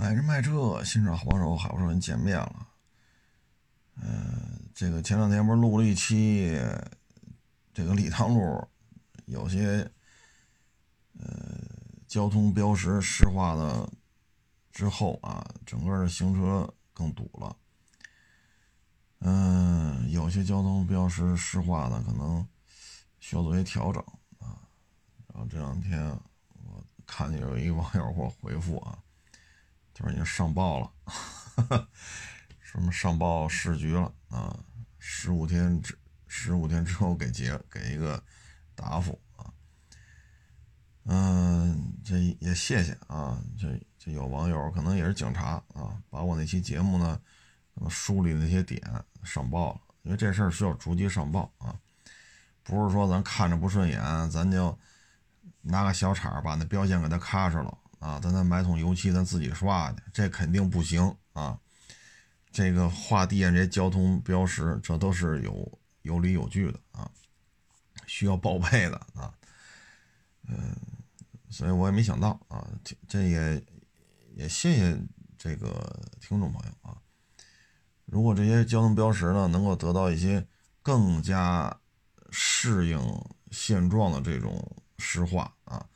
买这卖这，新手好帮手，好不容易见面了。这个前两天不是录了一期这个礼堂路有些交通标识石化的之后啊，整个的行车更堵了。有些交通标识石化的可能需要做些调整啊。然后这两天我看见有一个网友给我回复啊，他说已经上报了，呵呵，什么上报市局了啊，15天之后给一个答复啊。这也谢谢啊，这有网友可能也是警察啊，把我那期节目呢梳理那些点上报了，因为这事儿需要逐级上报啊，不是说咱看着不顺眼，咱就拿个小铲把那标线给它咔嚓了啊，咱买桶油漆咱自己刷去，这肯定不行啊。这个画地上这些交通标识，这都是有理有据的啊，需要报备的啊。所以我也没想到啊，这也谢谢这个听众朋友啊。如果这些交通标识呢能够得到一些更加适应现状的这种石化啊，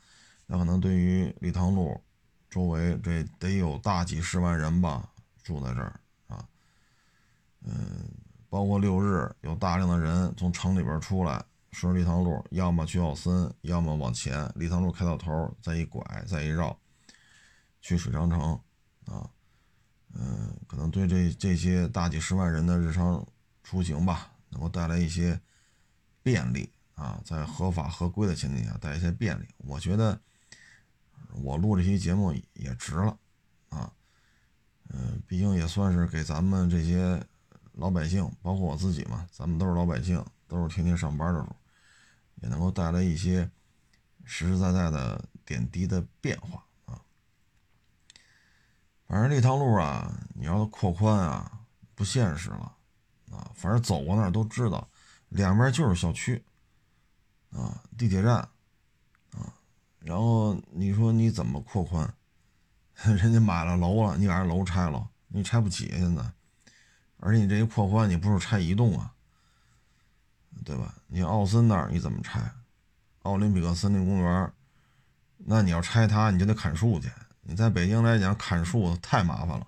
那可能对于礼堂路周围这得有大几十万人吧住在这儿啊，包括六日有大量的人从城里边出来顺着礼堂路，要么去奥森，要么往前礼堂路开到头再一拐再一绕去水上城啊。可能对这些大几十万人的日常出行吧，能够带来一些便利啊，在合法合规的前提下带一些便利，我觉得我录这期节目也值了啊。毕竟也算是给咱们这些老百姓，包括我自己嘛，咱们都是老百姓，都是天天上班的时候，也能够带来一些实实在在的点滴的变化。反正这条路啊，你要扩宽啊，不现实了啊。反正走过那儿都知道，两边就是小区啊，地铁站啊。然后你说你怎么扩宽？人家买了楼了，你把这楼拆了，你拆不起现在。而且你这一扩宽，你不是拆一栋啊，对吧？你奥森那儿你怎么拆？奥林匹克森林公园，那你要拆它，你就得砍树去。你在北京来讲砍树太麻烦了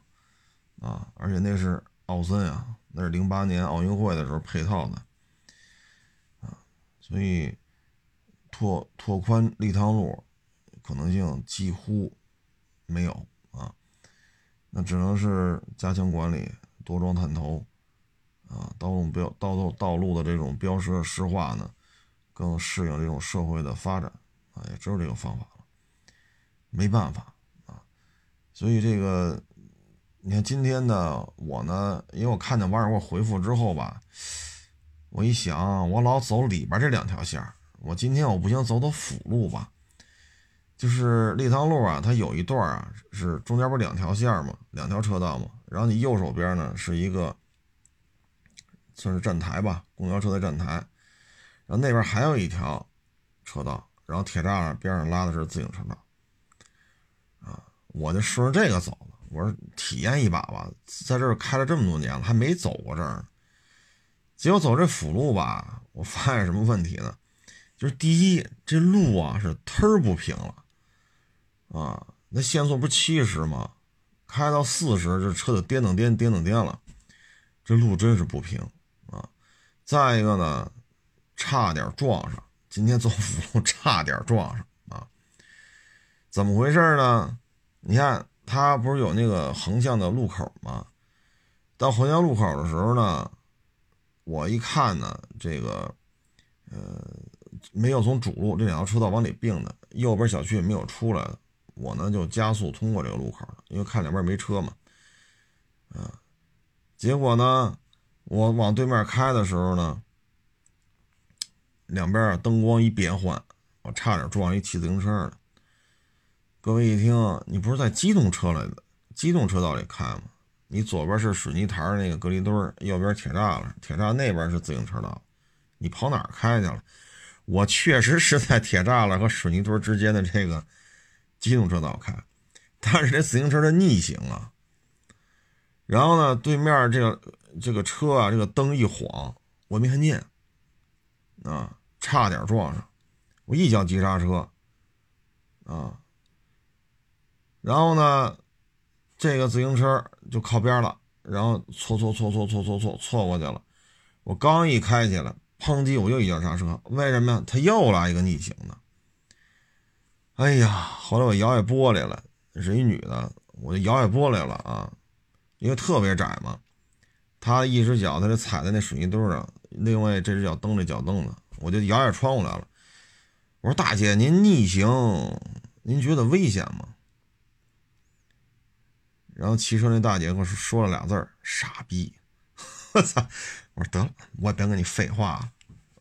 啊，而且那是奥森啊，那是08年奥运会的时候配套的啊，所以拓宽礼堂路可能性几乎没有啊，那只能是加强管理，多装探头啊，道路的这种标识石化呢，更适应这种社会的发展啊，也只有这个方法了，没办法。所以这个你看今天呢，我呢因为我看见网友给我回复之后吧，我一想我老走里边这两条线，我今天我不行走辅路吧，就是礼堂路啊，它有一段啊是中间不是两条线嘛，两条车道嘛，然后你右手边呢是一个算是站台吧，公交车的站台，然后那边还有一条车道，然后铁栅边上拉的是自行车道。我就顺着这个走了，我说体验一把吧，在这儿开了这么多年了，还没走过这儿。结果走这辅路吧，我发现什么问题呢？就是第一，这路啊是忒不平了啊，那限速不是70吗？开到40，这车就颠了，这路真是不平啊。再一个呢，差点撞上，今天走辅路差点撞上啊，怎么回事呢？你看它不是有那个横向的路口吗？到横向路口的时候呢，我一看呢，这个没有从主路这两条车道往里并的，右边小区也没有出来的，我呢就加速通过这个路口，因为看两边没车嘛，结果呢我往对面开的时候呢，两边灯光一变换，我差点撞一骑自行车的。各位一听，你不是在机动车道里开吗？你左边是水泥台那个隔离墩，右边铁栅了，铁栅那边是自行车道，你跑哪儿开去了？我确实是在铁栅了和水泥墩之间的这个机动车道开，但是这自行车的逆行啊，然后呢对面这个车啊，这个灯一晃我没看见啊，差点撞上，我一脚急刹车啊，然后呢这个自行车就靠边了，然后错过去了，我刚一开起来碰击我又一脚刹车，为什么呀？他又来一个逆行的。哎呀，后来我摇下玻璃了，是一女的，我就摇下玻璃了啊，因为特别窄嘛，她一只脚她就踩在那水泥堆上，另外这只脚蹬着脚蹬子，我就摇下窗户来了，我说大姐您逆行您觉得危险吗？然后骑车那大姐跟我说了俩字儿，傻逼。我操！我说得了，我也别跟你废话了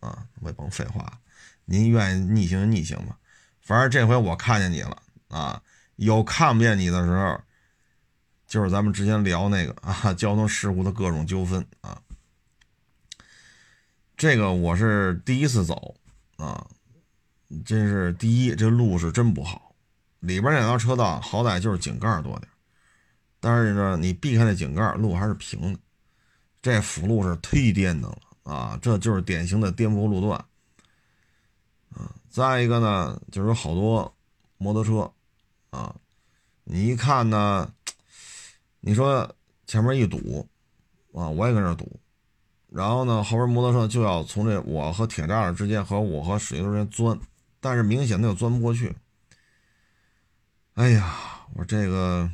啊，我也甭废话了，您愿意逆行逆行吧，反正这回我看见你了啊，有看不见你的时候，就是咱们之前聊那个啊交通事故的各种纠纷啊，这个我是第一次走啊，真是第一，这路是真不好，里边那条车道好歹就是井盖多点。但是呢，你避开那井盖，路还是平的，这辅路是忒颠的了啊！这就是典型的颠簸路段啊。再一个呢，就是有好多摩托车啊，你一看呢，你说前面一堵啊，我也跟这堵，然后呢，后边摩托车就要从这我和铁栅栏之间和我和水沟之间钻，但是明显的又钻不过去。哎呀，我这个。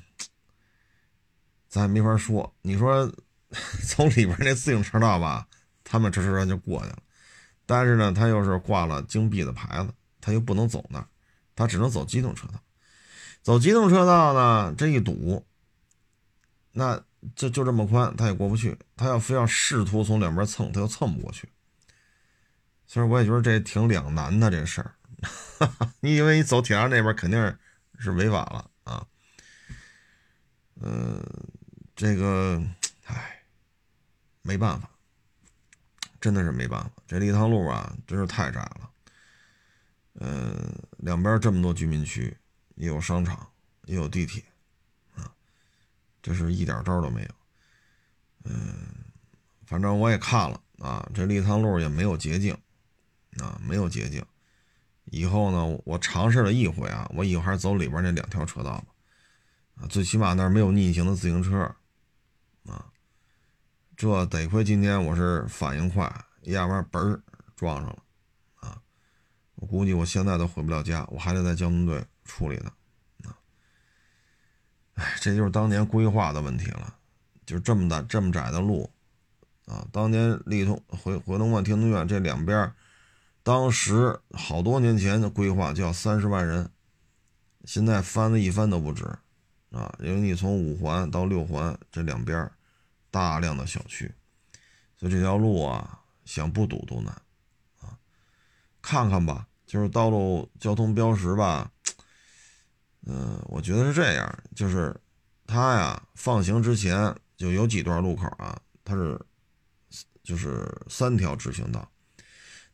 咱也没法说，你说从里边那自行车道吧，他们直接就过去了，但是呢，他又是挂了禁闭的牌子，他又不能走那儿，他只能走机动车道。走机动车道呢，这一堵，那就这么宽，他也过不去，他要非要试图从两边蹭，他又蹭不过去。所以我也觉得这挺两难的这事儿。你以为你走铁道那边肯定是违法了啊？这个唉，没办法，真的是没办法，这一趟路啊真是太窄了，两边这么多居民区，也有商场也有地铁啊，这是一点招都没有。反正我也看了啊，这一趟路也没有捷径啊，没有捷径。以后呢我尝试了一回啊，我以后还是走里边那两条车道吧。最起码那儿没有逆行的自行车啊，这得亏今天我是反应快，要不然嘣儿撞上了啊！我估计我现在都回不了家，我还得在交通队处理它啊。哎，这就是当年规划的问题了，就这么大这么窄的路啊！当年立通回龙观天通苑这两边，当时好多年前的规划叫30万人，现在翻了一番都不止。啊，因为你从5环到6环这两边大量的小区，所以这条路啊想不堵都难啊。看看吧，就是道路交通标识吧，我觉得是这样，就是它呀放行之前就有几段路口啊，它是就是3条直行道，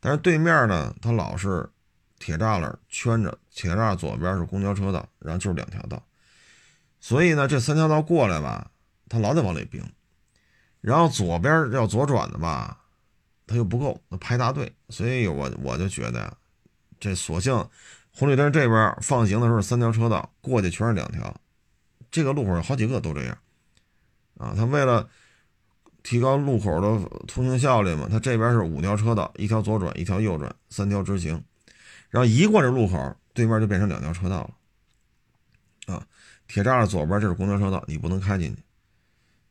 但是对面呢它老是铁栅栏圈着，铁栅左边是公交车道，然后就是2条道。所以呢这3条道过来吧，他老得往里并，然后左边要左转的吧他又不够，他排大队，所以我就觉得呀，这索性红绿灯这边放行的时候3条车道过去全是2条，这个路口有好几个都这样啊，他为了提高路口的通行效率嘛，他这边是5条车道，1条左转1条右转3条直行，然后一过这路口对面就变成2条车道了啊。铁栅栏左边这是公交车道，你不能开进去，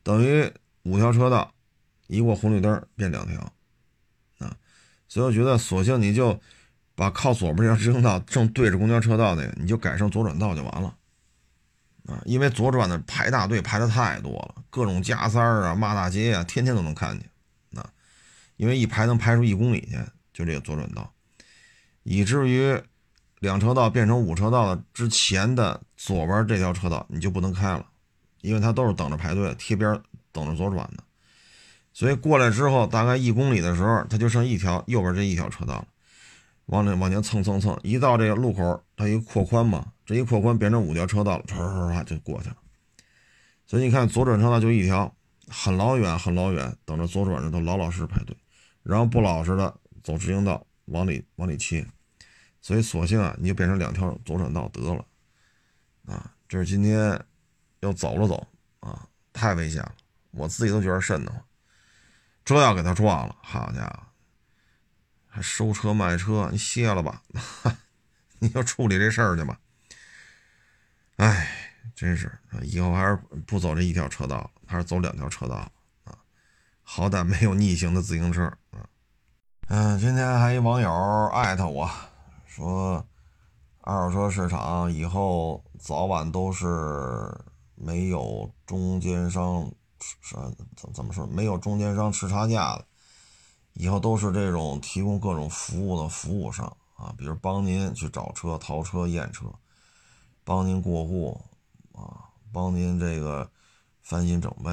等于5条车道，一过红绿灯变2条啊，所以我觉得索性你就把靠左边这条直行道正对着公交车道那个，你就改成左转道就完了啊，因为左转的排大队排的太多了，各种加塞啊骂大街啊天天都能看见啊，因为一排能排出1公里去，就这个左转道，以至于2车道变成5车道的之前的左边这条车道你就不能开了，因为它都是等着排队贴边等着左转的，所以过来之后大概1公里的时候它就剩1条右边这1条车道了，往前蹭，一到这个路口它一扩宽嘛，这一扩宽变成5条车道了，唰就过去了。所以你看左转车道就一条，很老远，等着左转的都老老实实排队，然后不老实的走直行道往里切。所以索性啊，你就变成2条左转道得了。啊，这是今天要走啊，太危险了，我自己都觉得瘆得慌。这要给他撞了，好家伙，还收车卖车，你歇了吧，你就处理这事儿去吧。哎。真是以后还是不走这一条车道，还是走2条车道啊！好歹没有逆行的自行车啊。今天还一网友艾特我说，二手车市场以后早晚都是没有中间商，怎么说？没有中间商吃差价的，以后都是这种提供各种服务的服务商啊，比如帮您去找车、淘车、验车，帮您过户。啊，帮您这个翻新整备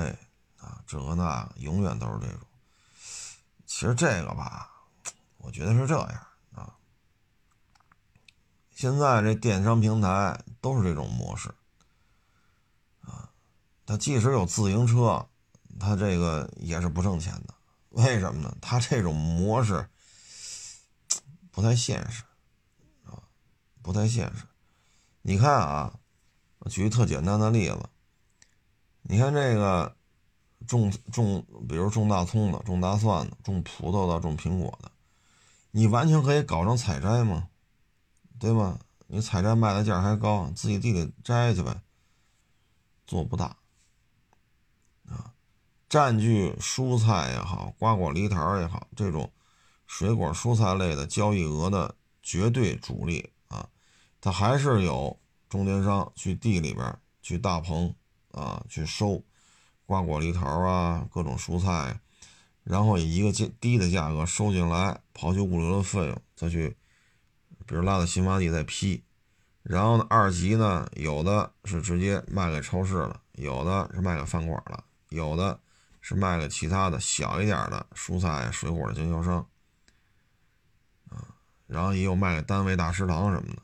啊，这个那永远都是这种。其实这个吧，我觉得是这样啊。现在这电商平台都是这种模式啊，它即使有自行车，它这个也是不挣钱的。为什么呢？它这种模式不太现实啊，不太现实。你看啊。我举一特简单的例子，你看这个比如种大葱的、种大蒜的、种葡萄的、种苹果的，你完全可以搞成采摘嘛，对吗？你采摘卖的价还高，自己地里摘去呗，做不大啊。占据蔬菜也好、瓜果梨桃也好，这种水果蔬菜类的交易额的绝对主力啊，它还是有。中间商去地里边去大棚啊去收瓜果梨桃啊各种蔬菜，然后以一个低的价格收进来，刨去物流的费用，再去比如拉到新发地再批，然后呢二级呢有的是直接卖给超市了，有的是卖给饭馆了，有的是卖给其他的小一点的蔬菜水果的经销商啊，然后也有卖给单位大食堂什么的。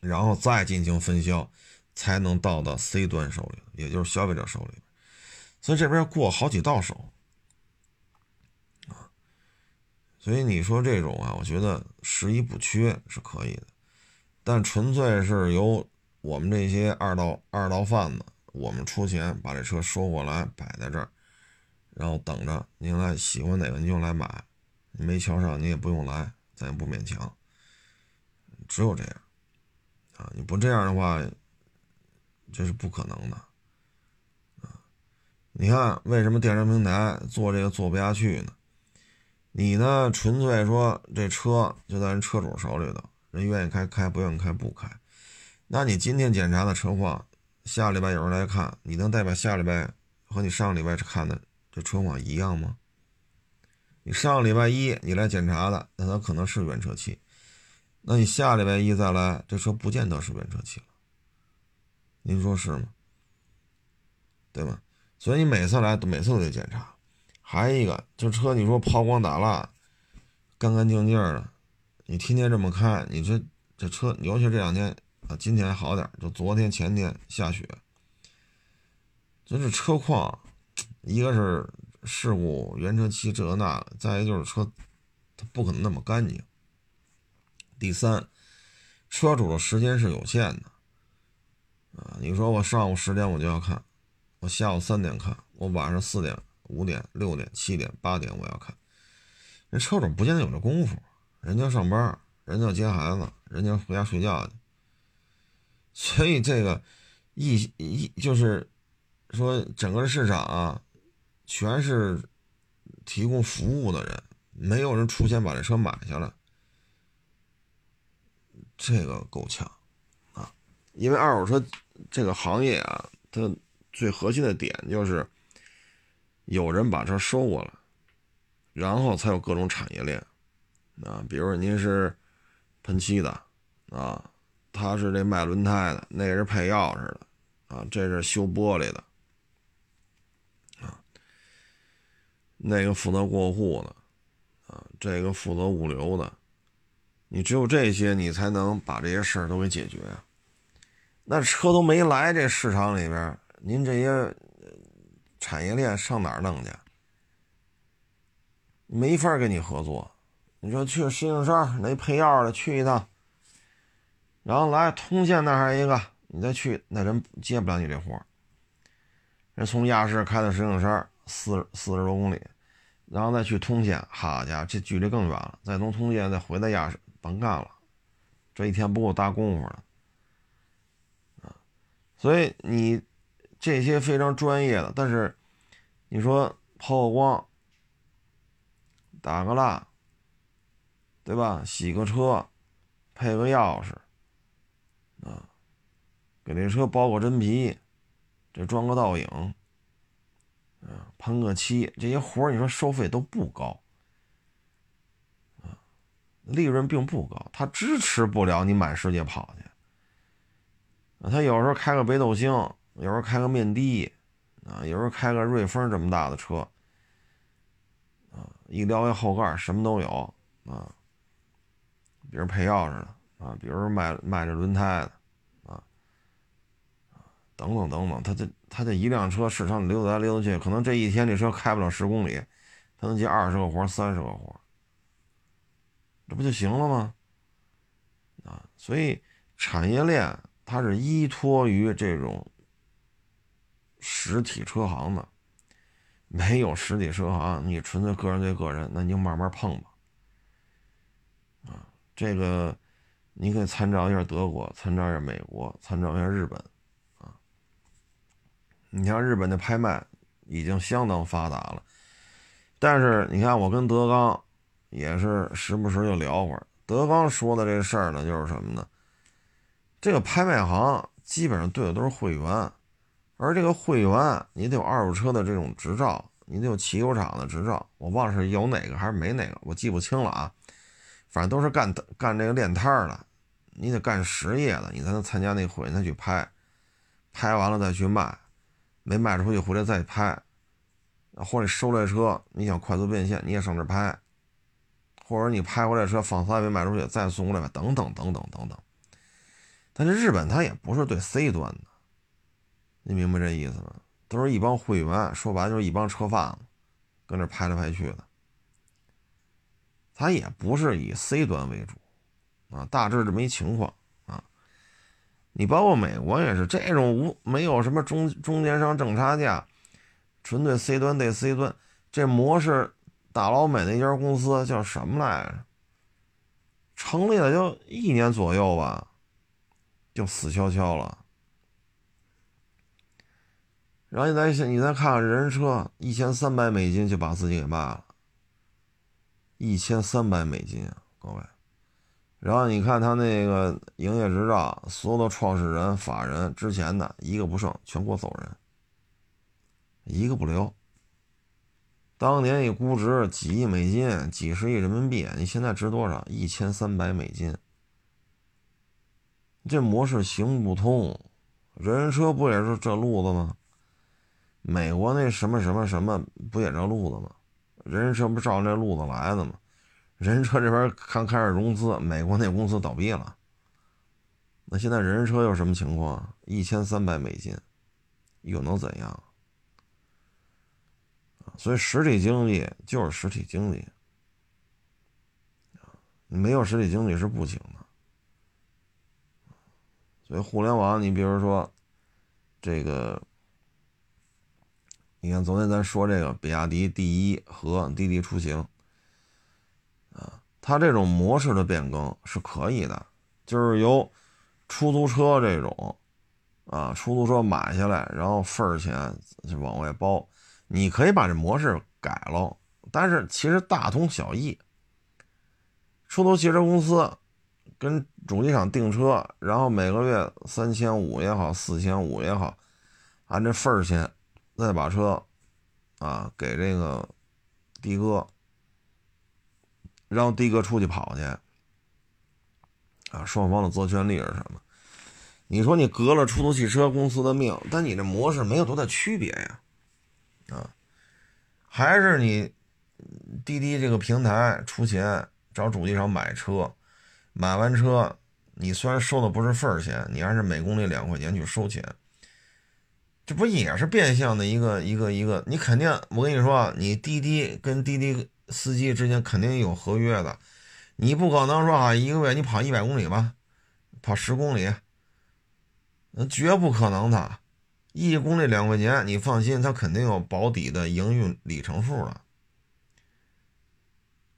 然后再进行分销，才能到 C 端手里，也就是消费者手里。所以这边过好几道手啊。所以你说这种啊，我觉得拾遗补缺是可以的，但纯粹是由我们这些二道贩子，我们出钱把这车收过来摆在这儿，然后等着您来喜欢哪个您就来买，你没瞧上你也不用来，咱也不勉强，只有这样。啊，你不这样的话，这是不可能的。啊，你看为什么电商平台做这个做不下去呢？你呢，纯粹说这车就在人车主手里头，人愿意开，不愿意开不开。那你今天检查的车况，下礼拜有人来看，你能代表下礼拜和你上礼拜看的这车况一样吗？你上礼拜一你来检查的，那它可能是原车漆。那你下礼拜一再来，这车不见得是原车漆了，您说是吗？对吧？所以你每次来，每次都得检查。还有一个，这车你说抛光打蜡，干干净净的，你天天这么开，你这车，尤其这2天啊，今天还好点，就昨天前天下雪，就是车况，一个是事故原车漆这那，再一个就是车，它不可能那么干净。第三，车主的时间是有限的啊！你说我上午10点我就要看，我下午3点看，我晚上4点、5点、6点、7点、8点我要看。人车主不见得有这功夫，人家上班，人家接孩子，人家回家睡觉去。所以这个就是说，整个市场啊，全是提供服务的人，没有人出钱把这车买下来。这个够呛啊，因为二手车这个行业啊，它最核心的点就是有人把车收过来，然后才有各种产业链啊，比如说您是喷漆的啊，他是这卖轮胎的，那是配钥匙的啊，这是修玻璃的啊，那个负责过户的啊，这个负责物流的你只有这些，你才能把这些事儿都给解决啊。那车都没来这市场里边，您这些产业链上哪儿弄去？没法跟你合作。你说去石景山那配药的去一趟，然后来通县那还一个，你再去那人接不了你这活。人从亚市开到石景山40多公里，然后再去通县，好家伙，这距离更远了。再从通县再回到亚市，甭干了，这一天不够搭功夫了。所以你这些非常专业的，但是你说抛个光、打个蜡，对吧？洗个车，配个钥匙，啊，给这车包个真皮，这装个倒影，啊，喷个漆，这些活儿你说收费都不高，啊，利润并不高，它支持不了你满世界跑去。他有时候开个北斗星，有时候开个面的，啊，有时候开个瑞风这么大的车，啊，一撩一后盖什么都有啊，比如配钥匙的啊，比如卖这轮胎的啊，等等等等，他这一辆车市场溜达来溜达去，可能这一天这车开不了10公里，他能接20个活30个活，这不就行了吗？啊，所以产业链。它是依托于这种实体车行的，没有实体车行，你纯粹个人对个人，那你就慢慢碰吧。啊，这个你可以参照一下德国，参照一下美国，参照一下日本，啊，你像日本的拍卖已经相当发达了，但是你看我跟德刚也是时不时就聊会儿，德刚说的这事儿呢，就是什么呢？这个拍卖行基本上对的都是会员，而这个会员你得有二手车的这种执照，你得有汽修厂的执照，我忘了是有哪个还是没哪个，我记不清了啊。反正都是干这个练摊的，你得干实业的，你才能参加那会，你才去拍，拍完了再去卖，没卖出去回来再拍，或者收来车，你想快速变现你也省着拍，或者你拍回来车仿三没卖出去再送过来，等等等等等等。但是日本它也不是对 C 端的，你明白这意思吗？都是一帮会员，说白了就是一帮车贩子，跟这拍来拍去的。它也不是以 C 端为主，啊，大致这么一情况啊。你包括美国也是这种没有什么中间商挣差价，纯对 C 端对 C 端，这模式打老美的一家公司叫什么来着？成立了就1年左右吧。就死翘翘了，然后你再看看人车$1300就把自己给卖了，$1300啊，各位。然后你看他那个营业执照，所有的创始人、法人之前的一个不剩，全国走人，一个不留。当年一估值几亿美金、几十亿人民币，你现在值多少？$1300。这模式行不通，人车不也是这路子吗？美国那什么什么什么不也这路子吗？人车不照这路子来的吗？人车这边刚开始融资，美国那公司倒闭了，那现在人车又什么情况？$1300又能怎样？所以实体经济就是实体经济，没有实体经济是不行的。所以互联网，你比如说这个，你看昨天咱说这个比亚迪第一和滴滴出行啊，它这种模式的变更是可以的，就是由出租车这种啊，出租车买下来，然后份儿钱就往外包，你可以把这模式改了，但是其实大同小异，出租汽车公司。跟主机厂订车，然后每个月3500也好，4500也好，按这份儿钱再把车啊给这个的哥，然后的哥出去跑去啊，双方的责权利是什么？你说你革了出租汽车公司的命，但你这模式没有多大区别呀，啊，还是你滴滴这个平台出钱找主机厂买车。买完车你虽然收的不是份钱，你还是每公里2块钱去收钱，这不也是变相的一个你肯定，我跟你说，你滴滴跟滴滴司机之间肯定有合约的，你不可能说啊一个月你跑100公里吧，跑10公里，绝不可能的，1公里2块钱，你放心，它肯定有保底的营运里程数了。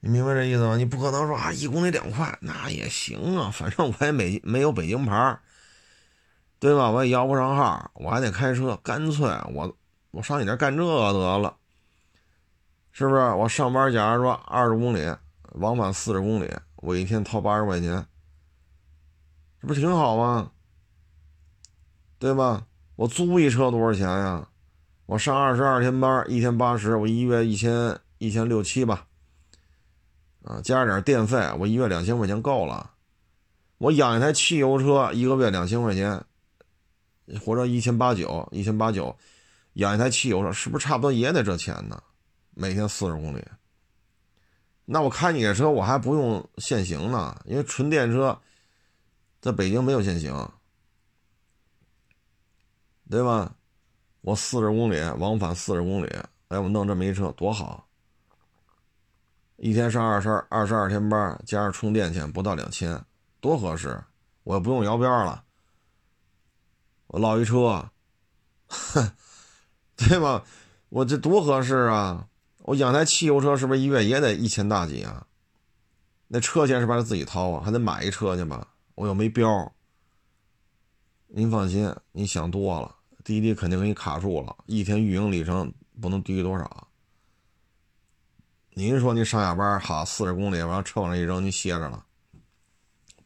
你明白这意思吗？你不可能说啊1公里2块那也行啊，反正我也没有北京牌，对吧？我也摇不上号，我还得开车，干脆我上你这干这得了，是不是？我上班假如说20公里往返40公里，我一天掏80块钱，这不挺好吗？对吧？我租一车多少钱呀？我上22天班，一天80，我一月1600-1700吧。啊，加点电费，我一月2000块钱够了。我养一台汽油车，一个月2000块钱，或者1800-1900，养一台汽油车是不是差不多也得这钱呢？每天40公里。那我开你的车，我还不用限行呢，因为纯电车在北京没有限行，对吧？我40公里往返40公里，哎，我弄这么一车多好。一天上22天班，加上充电钱不到2000，多合适！我也不用摇边了，我落一车，对吧？我这多合适啊！我养台汽油车是不是一月也得1000大几啊？那车钱是不是自己掏啊？还得买一车去吧？我又没标。您放心，你想多了，滴滴肯定给你卡住了，一天运营里程不能低于多少。您说你上下班好40公里，然后车往这一扔，你歇着了，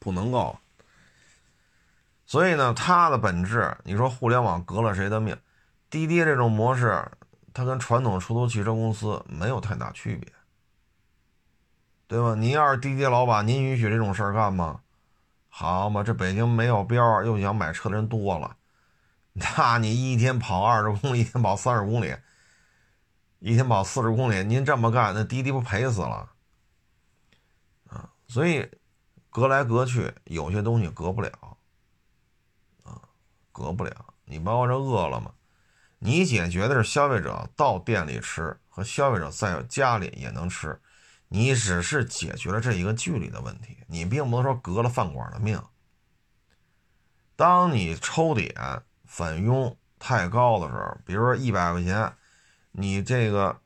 不能够。所以呢，它的本质，你说互联网革了谁的命？滴滴这种模式，它跟传统出租汽车公司没有太大区别，对吧？您要是滴滴老板，您允许这种事儿干吗？好嘛，这北京没有标又想买车的人多了，那你一天跑20公里，一天跑30公里。一天跑40公里，您这么干，那滴滴不赔死了啊！所以隔来隔去，有些东西隔不了啊，隔不了。你包括这饿了么，你解决的是消费者到店里吃和消费者在家里也能吃，你只是解决了这一个距离的问题，你并不能说隔了饭馆的命。当你抽点返佣太高的时候，比如说100块钱。你这个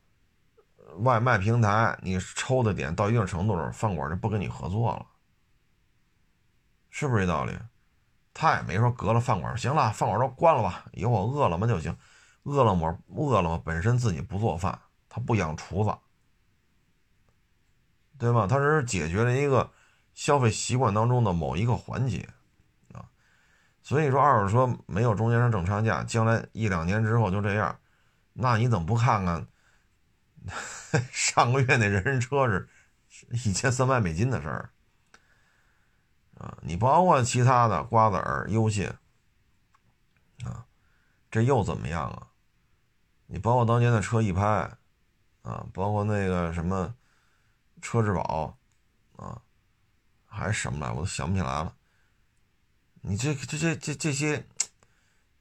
外卖平台，你抽的点到一定程度的时候，饭馆就不跟你合作了，是不是这道理？他也没说隔了饭馆，行了，饭馆都关了吧，有我饿了么就行。饿了么本身自己不做饭，他不养厨子，对吧？他只是解决了一个消费习惯当中的某一个环节啊。所以说二手车没有中间商挣差价，将来1-2年之后就这样。那你怎么不看看上个月那人人车是$1300的事儿啊？你包括其他的瓜子儿、优信啊，这又怎么样啊？你包括当年的车一拍啊，包括那个什么车质保啊，还什么来我都想不起来了。你这些。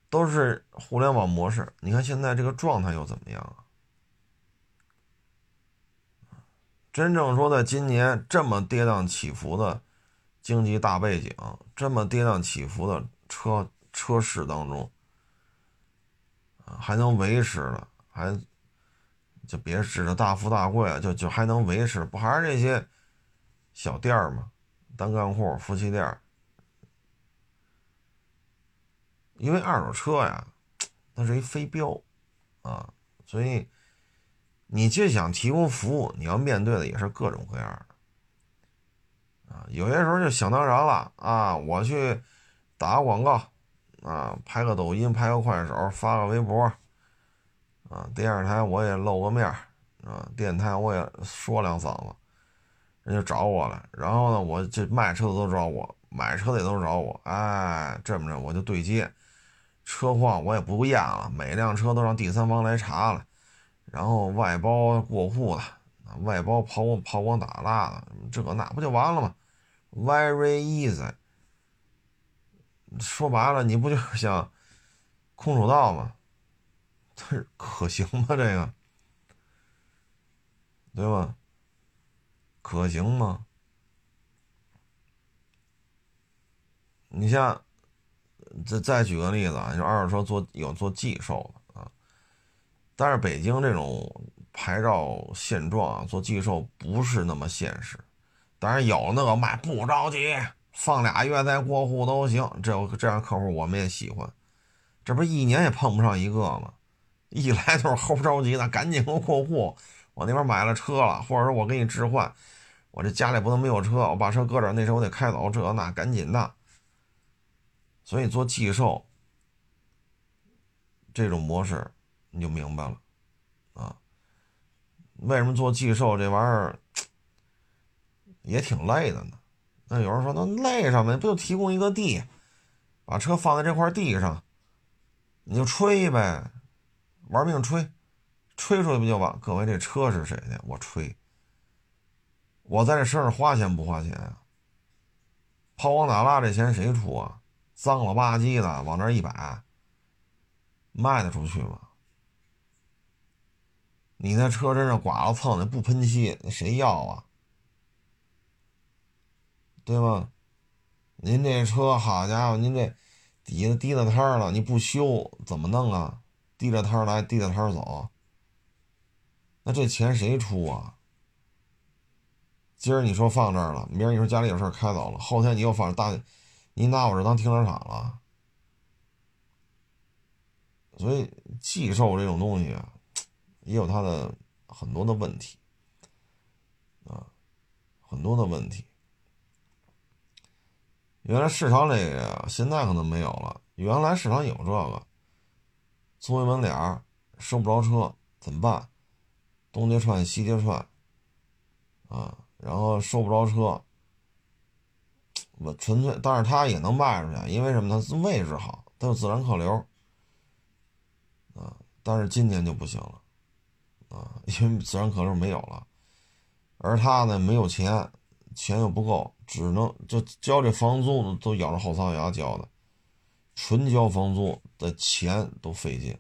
都是互联网模式，你看现在这个状态又怎么样啊？真正说在今年这么跌宕起伏的经济大背景，这么跌宕起伏的车市当中，还能维持了，还就别指着大富大贵了，就还能维持，不还是这些小店吗？单干户、夫妻店。因为二手车呀，它是一非标啊，所以你就想提供服务，你要面对的也是各种各样的啊。有些时候就想当然了啊，我去打个广告啊，拍个抖音，拍个快手，发个微博啊，电视台我也露个面啊，电台我也说两嗓子，人就找我了。然后呢，我这卖车的都找我，买车的也都找我，哎，这么着我就对接。车况我也不验了，每辆车都让第三方来查了，然后外包过户的，外包抛光打蜡的，这个那不就完了吗？ very easy。说白了，你不就是想空手道吗？但是可行吗？这个，对吧？可行吗？你像，再举个例子啊，就二手车有做寄售的啊，但是北京这种牌照现状啊，做寄售不是那么现实。当然有那个卖不着急，放2月再过户都行，这样客户我们也喜欢。这不1年也碰不上一个吗？一来就是齁着急的，赶紧给我过户，我那边买了车了，或者说我给你置换，我这家里不能没有车，我把车搁这，那时候我得开走，这那赶紧的。所以做寄售这种模式你就明白了啊。为什么做寄售这玩意儿也挺累的呢？那有人说那累什么呀？不就提供一个地，把车放在这块地上，你就吹呗，玩命吹，吹出来不就完？各位，这车是谁的？我吹，我在这身上花钱不花钱啊？抛光打蜡这钱谁出啊？脏了吧唧的往那一摆，卖得出去吗？你那车真是刮了蹭的不喷漆，谁要啊？对吗？您这车好家伙，您这底下滴着摊了，你不修怎么弄啊？滴着摊来滴着摊走，那这钱谁出啊？今儿你说放这儿了，明儿你说家里有事开走了，后天你又放大，你拿我这当停车场了。所以寄售这种东西啊，也有它的很多的问题啊，很多的问题。原来市场这个现在可能没有了，原来市场有这个租一门脸收不着车怎么办？东街串西街串啊，然后收不着车，我纯粹，但是他也能卖出去，因为什么？他位置好，他有自然客流啊。但是今年就不行了啊，因为自然客流没有了，而他呢没有钱，钱又不够，只能就交这房租都咬着后槽牙交的，纯交房租的钱都费劲。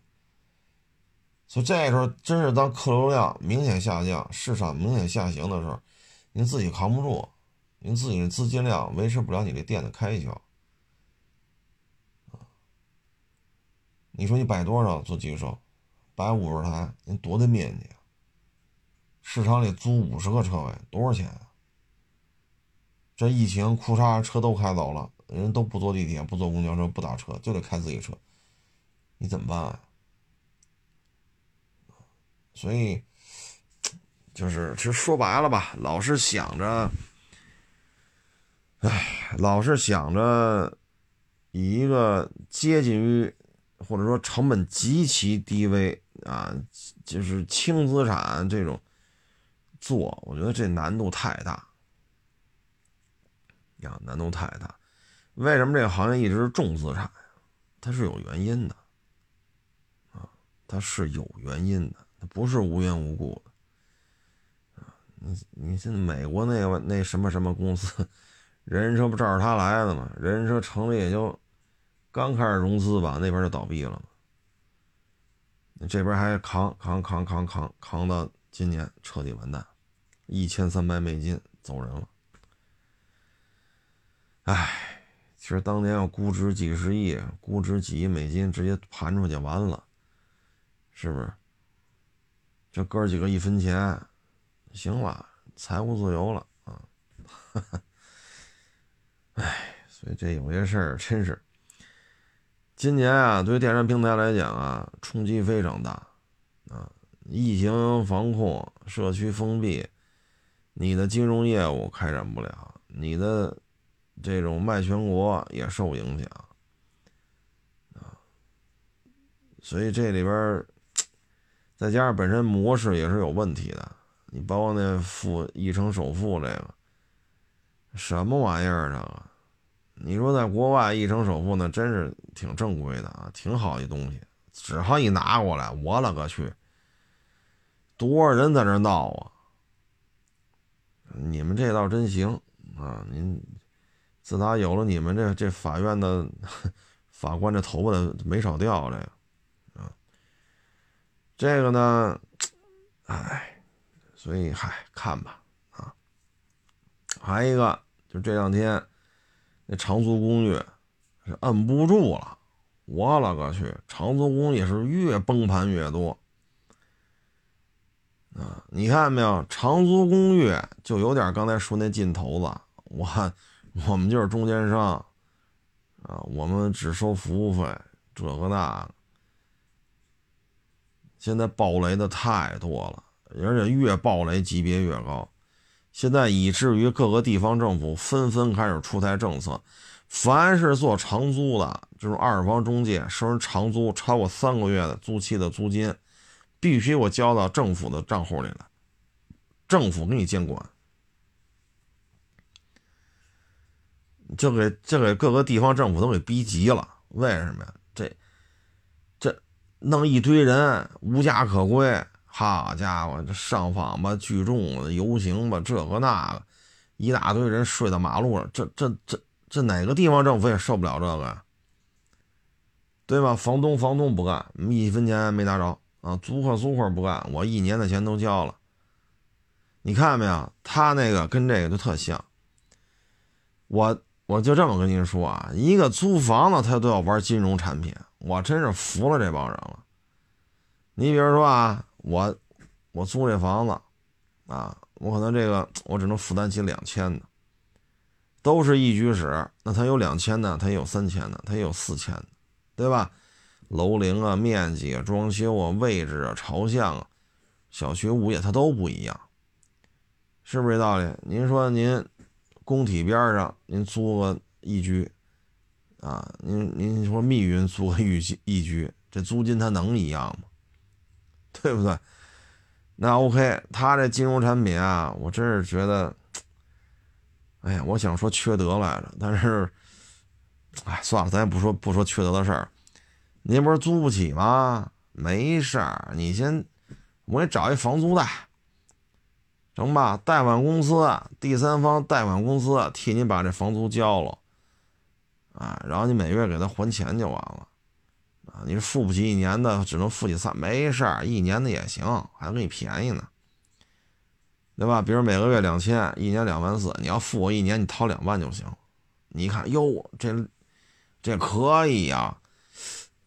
所以这时候真是当客流量明显下降，市场明显下行的时候，您自己扛不住，您自己的资金量维持不了你这店的开销。你说你摆多少做寄售？摆50台，您多大面积啊？市场里租50个车位多少钱啊？这疫情哭嚓，车都开走了，人都不坐地铁，不坐公交车，不打车，就得开自己车，你怎么办啊？所以就是其实说白了吧，老是想着以一个接近于或者说成本极其低微啊，就是轻资产这种做，我觉得这难度太大呀，难度太大。为什么这个行业一直是重资产？它是有原因的啊，它是有原因的，它不是无缘无故的啊。你现在美国那什么什么公司，人人车不照着他来的嘛？人人车成立也就刚开始融资吧，那边就倒闭了嘛。这边还扛到今年彻底完蛋，$1300走人了。唉，其实当年要估值几十亿，估值几亿美金直接盘出去完了，是不是？这哥几个一分钱，行了，财务自由了啊！唉，所以这有些事儿真是，今年啊，对电商平台来讲啊，冲击非常大啊！疫情防控，社区封闭，你的金融业务开展不了，你的这种卖全国也受影响啊，所以这里边再加上本身模式也是有问题的，你包括那付一成首付这个什么玩意儿啊？你说在国外一成首付呢，真是挺正规的啊，挺好一东西，只要一拿过来，我了个去，多少人在这闹啊！你们这倒真行。啊，您自打有了你们这法院的法官，这头发没少掉了呀，啊，这个呢，哎，所以嗨，看吧啊。还一个就这两天那长租公寓是按不住了，我了个去，长租公寓是越崩盘越多。啊，你看没有，长租公寓就有点刚才说那劲头子，我们就是中间商啊，我们只收服务费，这个那现在暴雷的太多了，而且越暴雷级别越高，现在以至于各个地方政府纷纷开始出台政策，凡是做长租的，就是二手房中介收人长租超过3个月的租期的租金，必须我交到政府的账户里来，政府给你监管，这给各个地方政府都给逼急了。为什么呀？这弄一堆人无家可归，好家伙，这上访吧、聚众、游行吧，这个那个，一大堆人睡到马路上，这哪个地方政府也受不了这个，对吧？房东不干，一分钱没拿着。啊，租客不干，我1年的钱都交了。你看没有，他那个跟这个就特像。我就这么跟您说啊，一个租房子他都要玩金融产品，我真是服了这帮人了。你比如说啊，我租这房子啊，我可能这个我只能负担起2000的，都是一居室，那他有2000的，他有3000的，他有4000的，对吧？楼龄啊、面积啊、装修啊、位置啊、朝向啊、小区物业它都不一样，是不是这道理？您说您工体边上您租个一居啊，您说密云租个一居，这租金它能一样吗？对不对？那 OK， 他这金融产品啊，我真是觉得，哎呀，我想说缺德来着，但是哎，算了，咱也不说缺德的事儿。您不是租不起吗？没事儿，你先，我给找一房租贷，成吧？贷款公司、第三方贷款公司替你把这房租交了，啊，然后你每月给他还钱就完了，啊，你是付不起1年的，只能付起3，没事儿，1年的也行，还给你便宜呢，对吧？比如每个月2000，1年24000，你要付我1年，你掏2万就行。你一看，哟，这可以啊。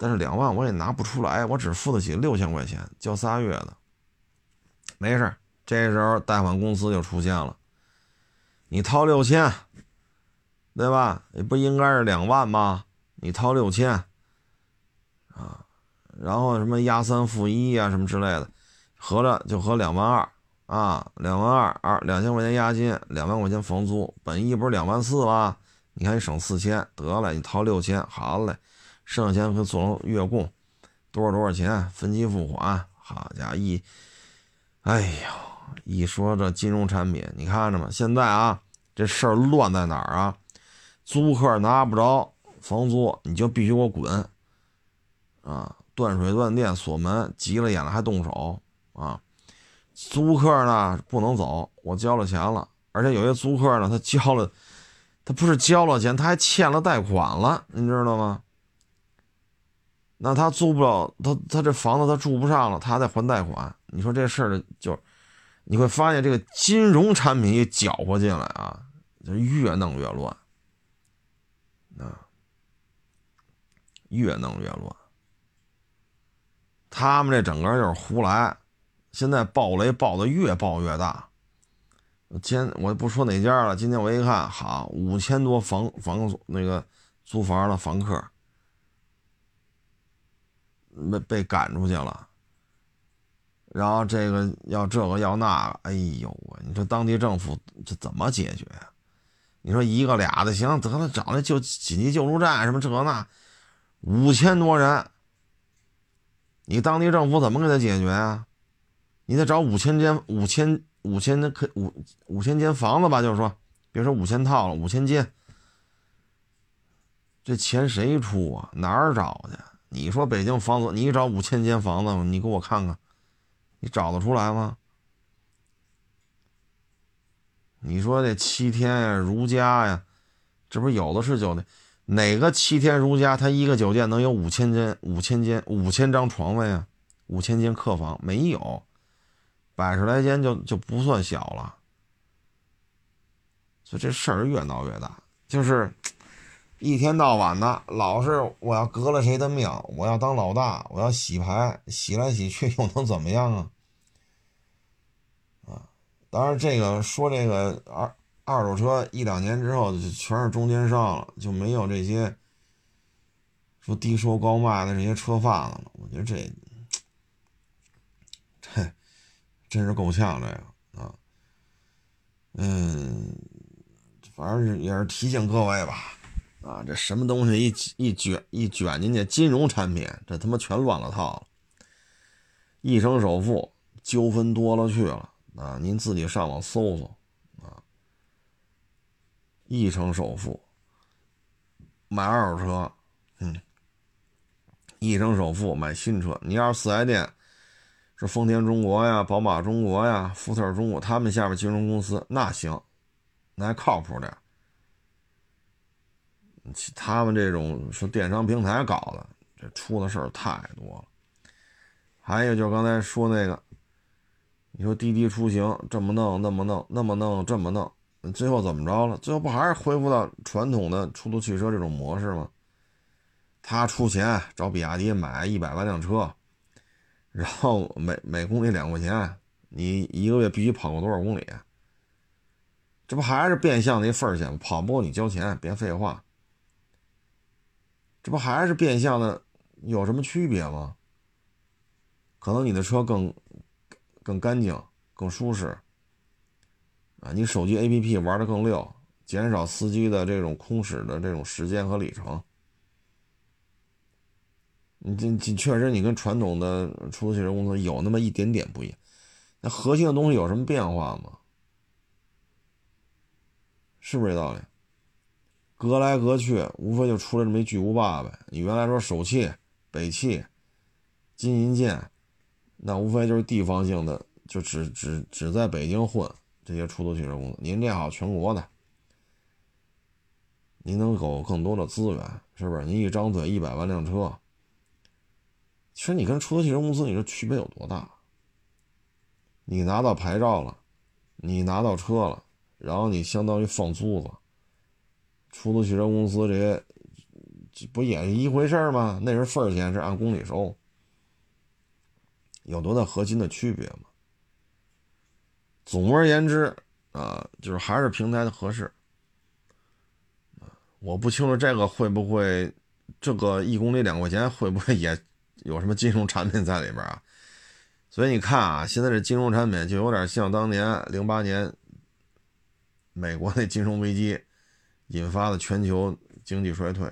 但是2万我也拿不出来，我只付得起6000块钱，交3月的。没事，这时候贷款公司就出现了，你掏6000，对吧？也不应该是2万吗？你掏6000啊，然后什么押3付1啊什么之类的，合着就合2万2啊，2万2，2000块钱押金，2万块钱房租，本意不是2万4吗？你看你省4000，得了，你掏6000，好嘞。剩下钱跟做月供，多少钱分期付款，好家伙哎呦，一说这金融产品，你看着吗？现在啊，这事儿乱在哪儿啊？租客拿不着房租，你就必须给我滚啊！断水断电锁门，急了眼了还动手啊！租客呢不能走，我交了钱了，而且有些租客呢，他不是交了钱，他还欠了贷款了，你知道吗？那他租不了，他这房子他住不上了，他再还贷款。你说这事儿就，你会发现这个金融产品一搅和进来啊，就越弄越乱，啊，越弄越乱。他们这整个就是胡来，现在爆雷爆的越爆越大。我不说哪家了，今天我一看，好，5000多房那个租房的房客。被赶出去了，然后这个要那个，哎呦喂！你说当地政府这怎么解决呀？你说一个俩的行，得了，找那紧急救助站什么这那，5000多人，你当地政府怎么给他解决呀？你得找五千间房子吧，就是说，别说5000套了，5000间，这钱谁出啊？哪儿找去？你说北京房子，你找5000间房子，你给我看看，你找得出来吗？你说这7天呀、如家呀，这不是有的是酒店？哪个7天如家，它一个酒店能有5000张床位啊？5000间客房没有，100来间就不算小了。所以这事儿越闹越大，就是一天到晚的老是我要革了谁的命，我要当老大，我要洗牌，洗来洗去又能怎么样啊？当然这个说这个二手车1-2年之后就全是中间商了，就没有这些说低收高卖的这些车贩子了。我觉得这真是够呛这个啊。反正也是提醒各位吧，啊，这什么东西一卷进去，金融产品这他妈全乱了套了，一成首付纠纷多了去了。啊，您自己上网搜搜啊，1成首付买二手车，1成首付买新车。你要是4S店，是丰田中国呀、宝马中国呀、福特中国，他们下面金融公司那行，那还靠谱点。他们这种是电商平台搞的，这出的事儿太多了。还有就刚才说那个。你说滴滴出行这么弄那么弄那么弄这么弄，最后怎么着了？最后不还是恢复到传统的出租汽车这种模式吗？他出钱找比亚迪买100万辆车，然后每公里2块钱，你一个月必须跑过多少公里？这不还是变相的一份钱吗？跑不过你交钱，别废话。这不还是变相的，有什么区别吗？可能你的车更干净更舒适啊！你手机 APP 玩得更溜，减少司机的这种空驶的这种时间和里程。你确实你跟传统的出租汽车公司有那么一点点不一样，那核心的东西有什么变化吗？是不是这道理？隔来隔去无非就出了这么一巨无霸呗。你原来说首汽、北汽、金银建，那无非就是地方性的，就只在北京混这些出租汽车公司。您这好，全国的，您能有更多的资源，是不是？您一张嘴100万辆车，其实你跟出租汽车公司你这区别有多大？你拿到牌照了，你拿到车了，然后你相当于放租子。出租汽车公司这些不也是一回事吗？那是份钱，是按公里收。有多大核心的区别吗？总而言之啊，就是还是平台的合适。我不清楚这个会不会，这个1公里2块钱会不会也有什么金融产品在里边啊？所以你看啊，现在这金融产品就有点像当年08年美国那金融危机引发的全球经济衰退，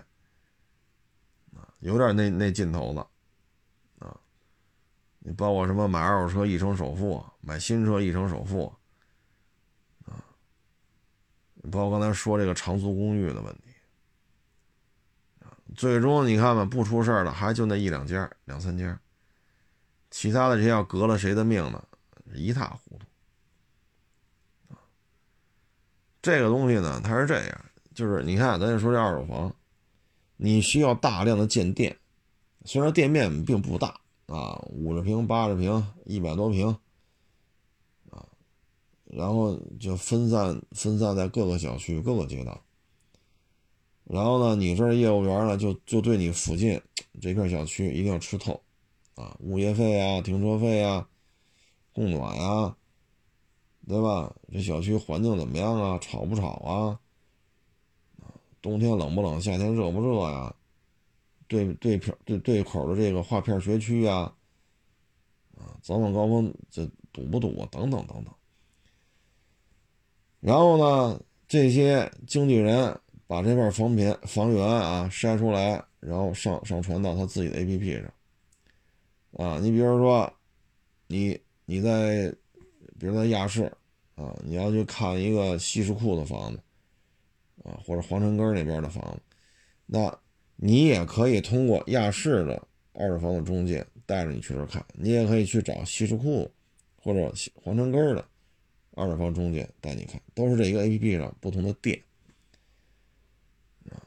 有点那劲头了。你包括什么买二手车1成首付，买新车1成首付，啊，包括刚才说这个长租公寓的问题，啊，最终你看吧，不出事儿了，还就那1-2家、2-3家，其他的这些要革了谁的命呢？一塌糊涂，啊，这个东西呢，它是这样，就是你看，咱就说这二手房，你需要大量的建店，虽然店面并不大。啊，50平、80平、100多平，啊，然后就分散在各个小区、各个街道。然后呢，你这业务员呢，就对你附近这片小区一定要吃透，啊，物业费啊、停车费啊、供暖啊，对吧？这小区环境怎么样啊？吵不吵啊？冬天冷不冷？夏天热不热呀？对口的这个划片学区啊，啊，早晚高峰这堵不堵啊？等等等等。然后呢，这些经纪人把这块房源啊筛出来，然后上传到他自己的 APP 上。啊，你比如说，比如在亚市啊，你要去看一个西市库的房子，啊，或者皇城根那边的房子，那。你也可以通过亚市的二手房的中介带着你去这看，你也可以去找西市库或者皇城根的二百方中介带你看，都是这一个 APP 上不同的店啊，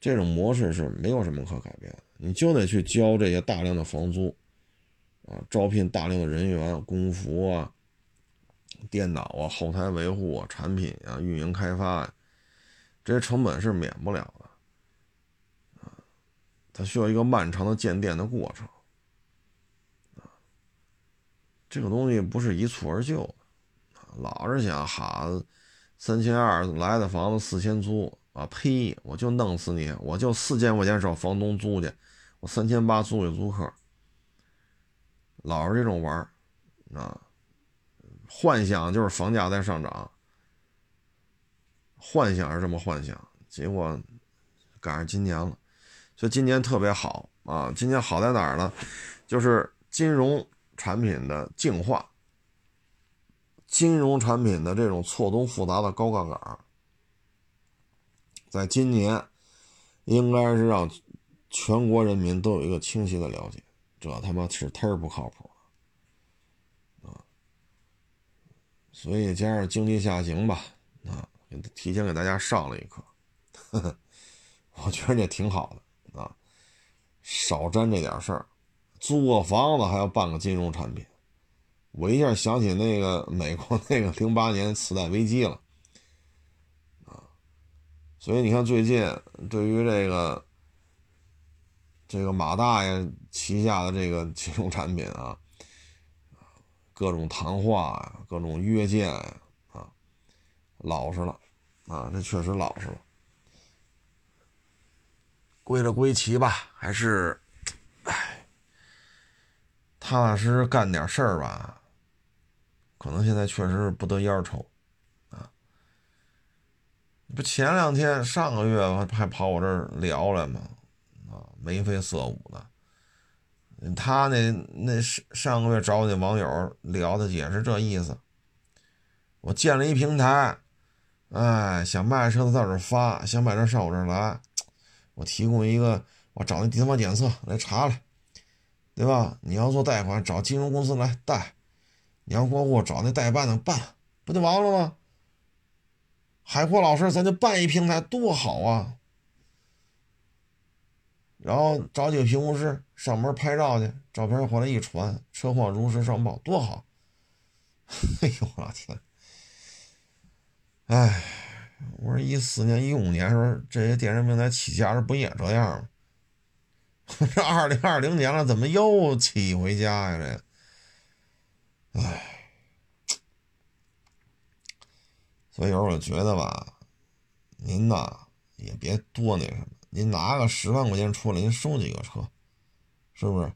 这种模式是没有什么可改变的，你就得去交这些大量的房租啊，招聘大量的人员、工服啊、电脑啊、后台维护啊、产品啊、运营开发啊，这些成本是免不了的啊，它需要一个漫长的建店的过程。这个东西不是一蹴而就的，老是想喊3200来的房子4000租啊，呸！我就弄死你，我就4000块钱找房东租去，我3800租给租客，老是这种玩啊，幻想就是房价在上涨，幻想是这么幻想，结果赶上今年了，所以今年特别好啊！今年好在哪儿呢？就是金融产品的净化，金融产品的这种错综复杂的高杠杆，在今年应该是让全国人民都有一个清晰的了解，这他妈是忒儿不靠谱啊！所以加上经济下行吧，啊，提前给大家上了一课，呵呵，我觉得这挺好的啊，少沾这点事儿。租个房子还要办个金融产品，我一下想起那个美国那个08年次贷危机了啊！所以你看最近对于这个马大爷旗下的这个金融产品啊，各种谈话啊，各种约见啊，老实了啊，这确实老实了。归了归齐吧，还是踏踏实实干点事儿吧，可能现在确实是不得烟抽啊！不，前两天上个月还跑我这儿聊来嘛，啊，眉飞色舞的。他那上个月找我那网友聊的也是这意思。我建了一平台，哎，想卖车子到这儿发，想买车上我这儿来，我提供一个，我找那地方检测来查来。对吧？你要做贷款，找金融公司来贷；你要过户，找那代办的办，不就完了吗？海阔老师，咱就办一平台，多好啊！然后找几个评估师上门拍照去，照片回来一传，车况如实上报，多好！哎呦我的天！哎，我说14年、15年时候，这些电商平台起价时不也这样吗？这2020年了，怎么又起回家呀？这，哎，所以有时候我觉得吧，您呐也别多那什么，您拿个10万块钱出来，您收几个车，是不是？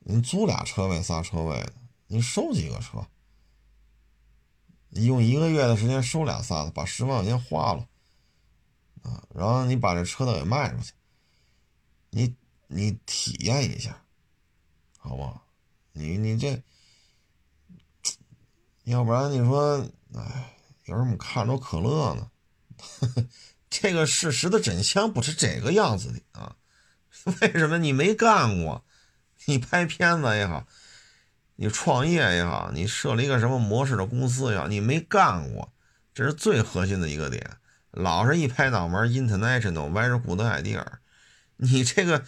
您租俩车位、仨车位的，您收几个车？你用1个月的时间收俩仨的，把10万块钱花了啊，然后你把这车子给卖出去。你体验一下，好不好？你这，要不然你说，哎，有什么看着可乐呢？呵呵，这个事实的真相不是这个样子的啊！为什么你没干过？你拍片子也好，你创业也好，你设立一个什么模式的公司也好，你没干过，这是最核心的一个点。老是一拍脑门 ，international very good idea。你这个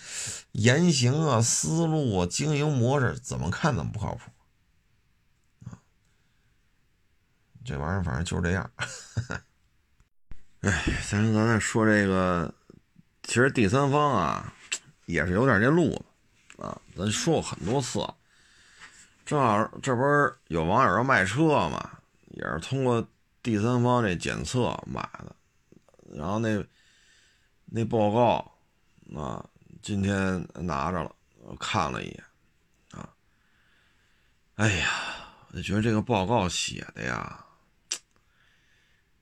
言行啊、思路啊、经营模式怎么看怎么不靠谱啊！这玩意儿反正就是这样。哎，咱再说这个，其实第三方啊也是有点这路啊，咱说过很多次。正好这不是有网友要卖车嘛，也是通过第三方这检测买的，然后那报告。啊，今天拿着了，我看了一眼，啊，哎呀，我觉得这个报告写的呀，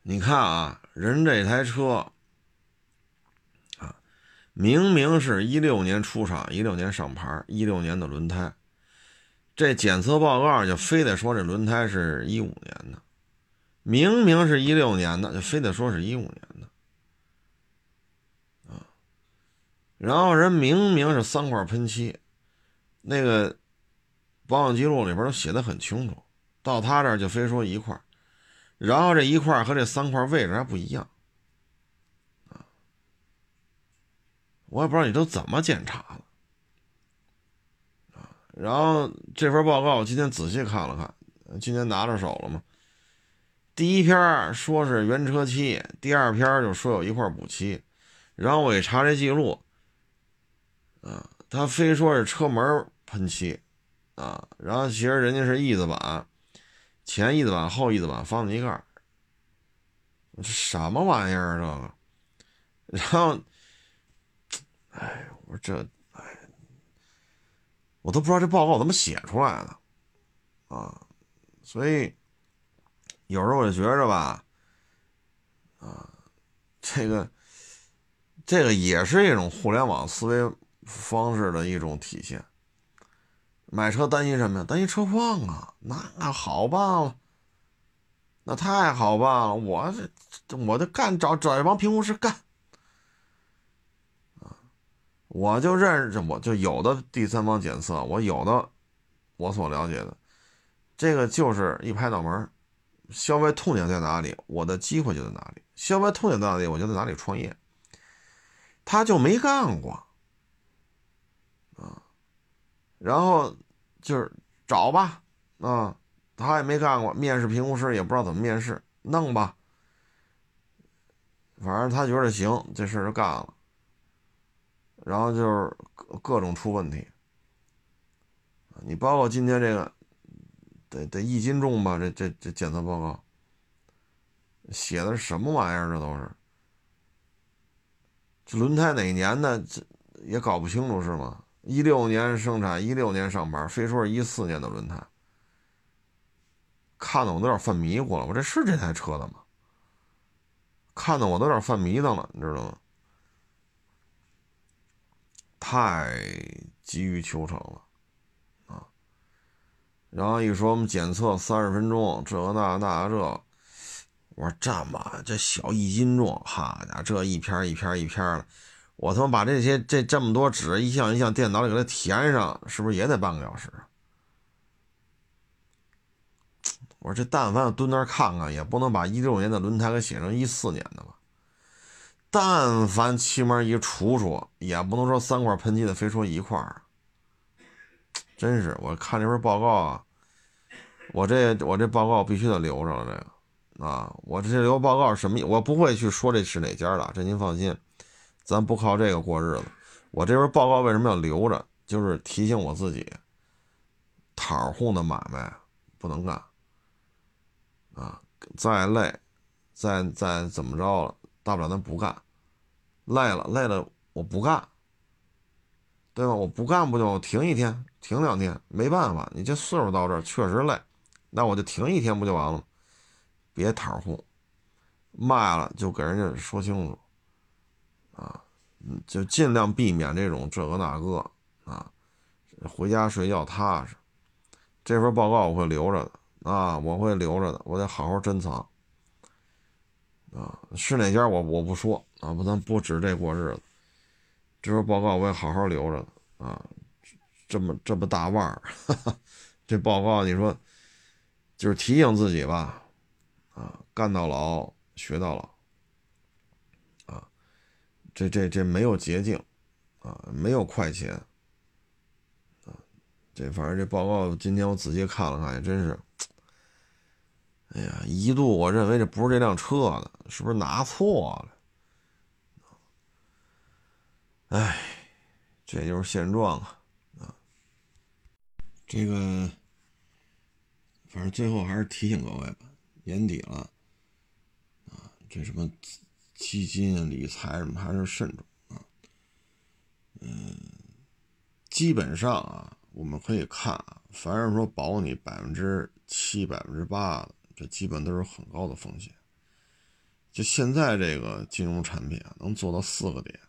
你看啊，人这台车，啊，明明是16年出厂，16年上牌，16年的轮胎，这检测报告就非得说这轮胎是15年的，明明是16年的，就非得说是15年的。然后人明明是3块喷漆，那个保养记录里边都写得很清楚，到他这儿就非说1块，然后这一块和这三块位置还不一样啊！我也不知道你都怎么检查了啊！然后这份报告我今天仔细看了看，今天拿着手了嘛。第一篇说是原车漆，第二篇就说有一块补漆，然后我一查这记录，啊，他非说是车门喷漆，啊，然后其实人家是翼子板，前翼子板后翼子板方泥盖，这什么玩意儿这个？然后，哎，我说这，哎，我都不知道这报告怎么写出来的，啊，所以。有时候我就觉着吧，啊，这个也是一种互联网思维方式的一种体现。买车担心什么呀？担心车况啊，那好办了，那太好办了。我就干找一帮评估师干，啊，我就认识，我就有的第三方检测，我有的我所了解的，这个就是一拍脑门。消费痛点在哪里，我的机会就在哪里，消费痛点在哪里，我就在哪里创业。他就没干过啊，然后就是找吧啊，他也没干过，面试评估师也不知道怎么面试，弄吧，反正他觉得行，这事就干了，然后就是各种出问题。你包括今天这个得一斤重吧，这检测报告写的是什么玩意儿？这都是这轮胎哪年的，这也搞不清楚是吗？16年生产，16年上牌，非说是14年的轮胎，看得我都有点犯迷糊了。我这是这台车的吗？看得我都有点犯迷瞪了，你知道吗？太急于求成了。然后一说我们检测30分钟，这个那这，我说这嘛，这小一斤重，哈家这一片一片一片的，我他妈把这些这么多纸一项一项电脑里给它填上，是不是也得半个小时？我说这但凡蹲那儿看看，也不能把16年的轮胎给写成14年的吧？但凡漆门一除，也不能说三块喷漆的非说一块儿。真是，我看这份报告啊，我这报告必须得留着了，这个啊，我这留报告什么？我不会去说这是哪家的，这您放心，咱不靠这个过日子。我这份报告为什么要留着？就是提醒我自己，讨哄的买卖不能干啊！再累，再怎么着了，大不了咱不干。累了，我不干，对吧？我不干不就停一天？停2天没办法，你这岁数到这儿确实累，那我就停1天不就完了吗？别袒护，卖了就给人家说清楚啊，就尽量避免这种这个那个啊，回家睡觉踏实。这份报告我会留着的啊，我会留着的，我得好好珍藏啊。是哪家我不说啊，不咱不指这过日子。这份报告我也好好留着的啊。这么大腕儿，这报告你说就是提醒自己吧，啊，干到老学到老，啊，这没有捷径，啊，没有快钱，啊，这反正这报告今天我仔细看了看，也真是，哎呀，一度我认为这不是这辆车的，是不是拿错了？哎，这就是现状啊。这个反正最后还是提醒各位吧，年底了啊，这什么基金啊、理财什么还是慎重啊。基本上啊，我们可以看啊，凡是说保你7%、8%的，这基本都是很高的风险。就现在这个金融产品啊，能做到4个点、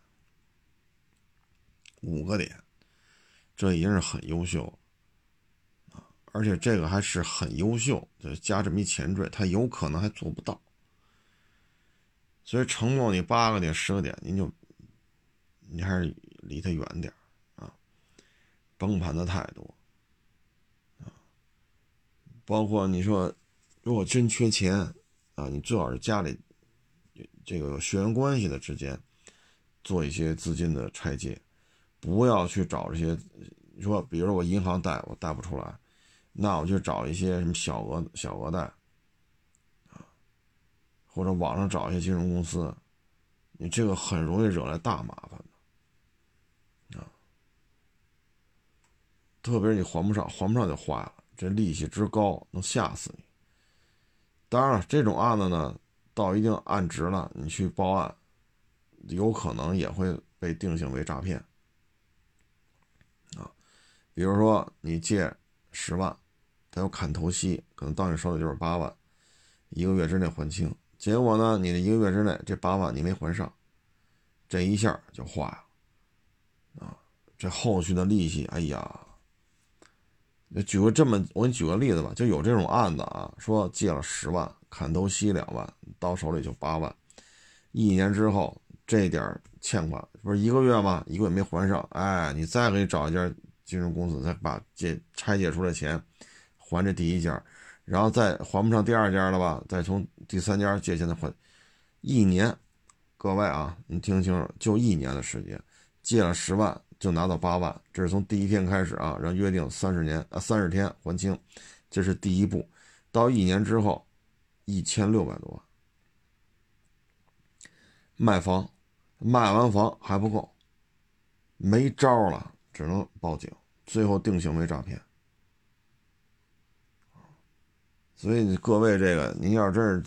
5个点，这已经是很优秀了。而且这个还是很优秀，就加这么一前缀，他有可能还做不到。所以承诺你8个点、10个点，你还是离他远点啊，崩盘的太多啊。包括你说，如果真缺钱啊，你最好是家里这个血缘关系的之间做一些资金的拆借，不要去找这些说，比如说我银行贷我贷不出来，那我就找一些什么小额贷啊，或者网上找一些金融公司，你这个很容易惹来大麻烦的啊。特别是你还不上就坏了，这利息之高能吓死你。当然了，这种案子呢，到一定案值了，你去报案，有可能也会被定性为诈骗啊。比如说你借10万，他要砍头息，可能到你手里就是8万，一个月之内还清。结果呢，你的一个月之内这8万你没还上，这一下就坏了啊！这后续的利息，哎呀！我给你举个例子吧，就有这种案子啊，说借了10万，砍头息2万，到手里就8万，1年之后这点欠款不是1个月吗？1个月没还上，哎，你再给你找一家金融公司，再把拆借出来钱还这第一家，然后再还不上第二家了吧，再从第三家借钱再还，1年，各位啊，你听清楚，就1年的时间，借了10万。就拿到8万，这是从第一天开始啊，然后约定30天还清，这是第一步。到1年之后，1600多万。卖房，卖完房还不够，没招了，只能报警，最后定性为诈骗。所以各位，这个您要真是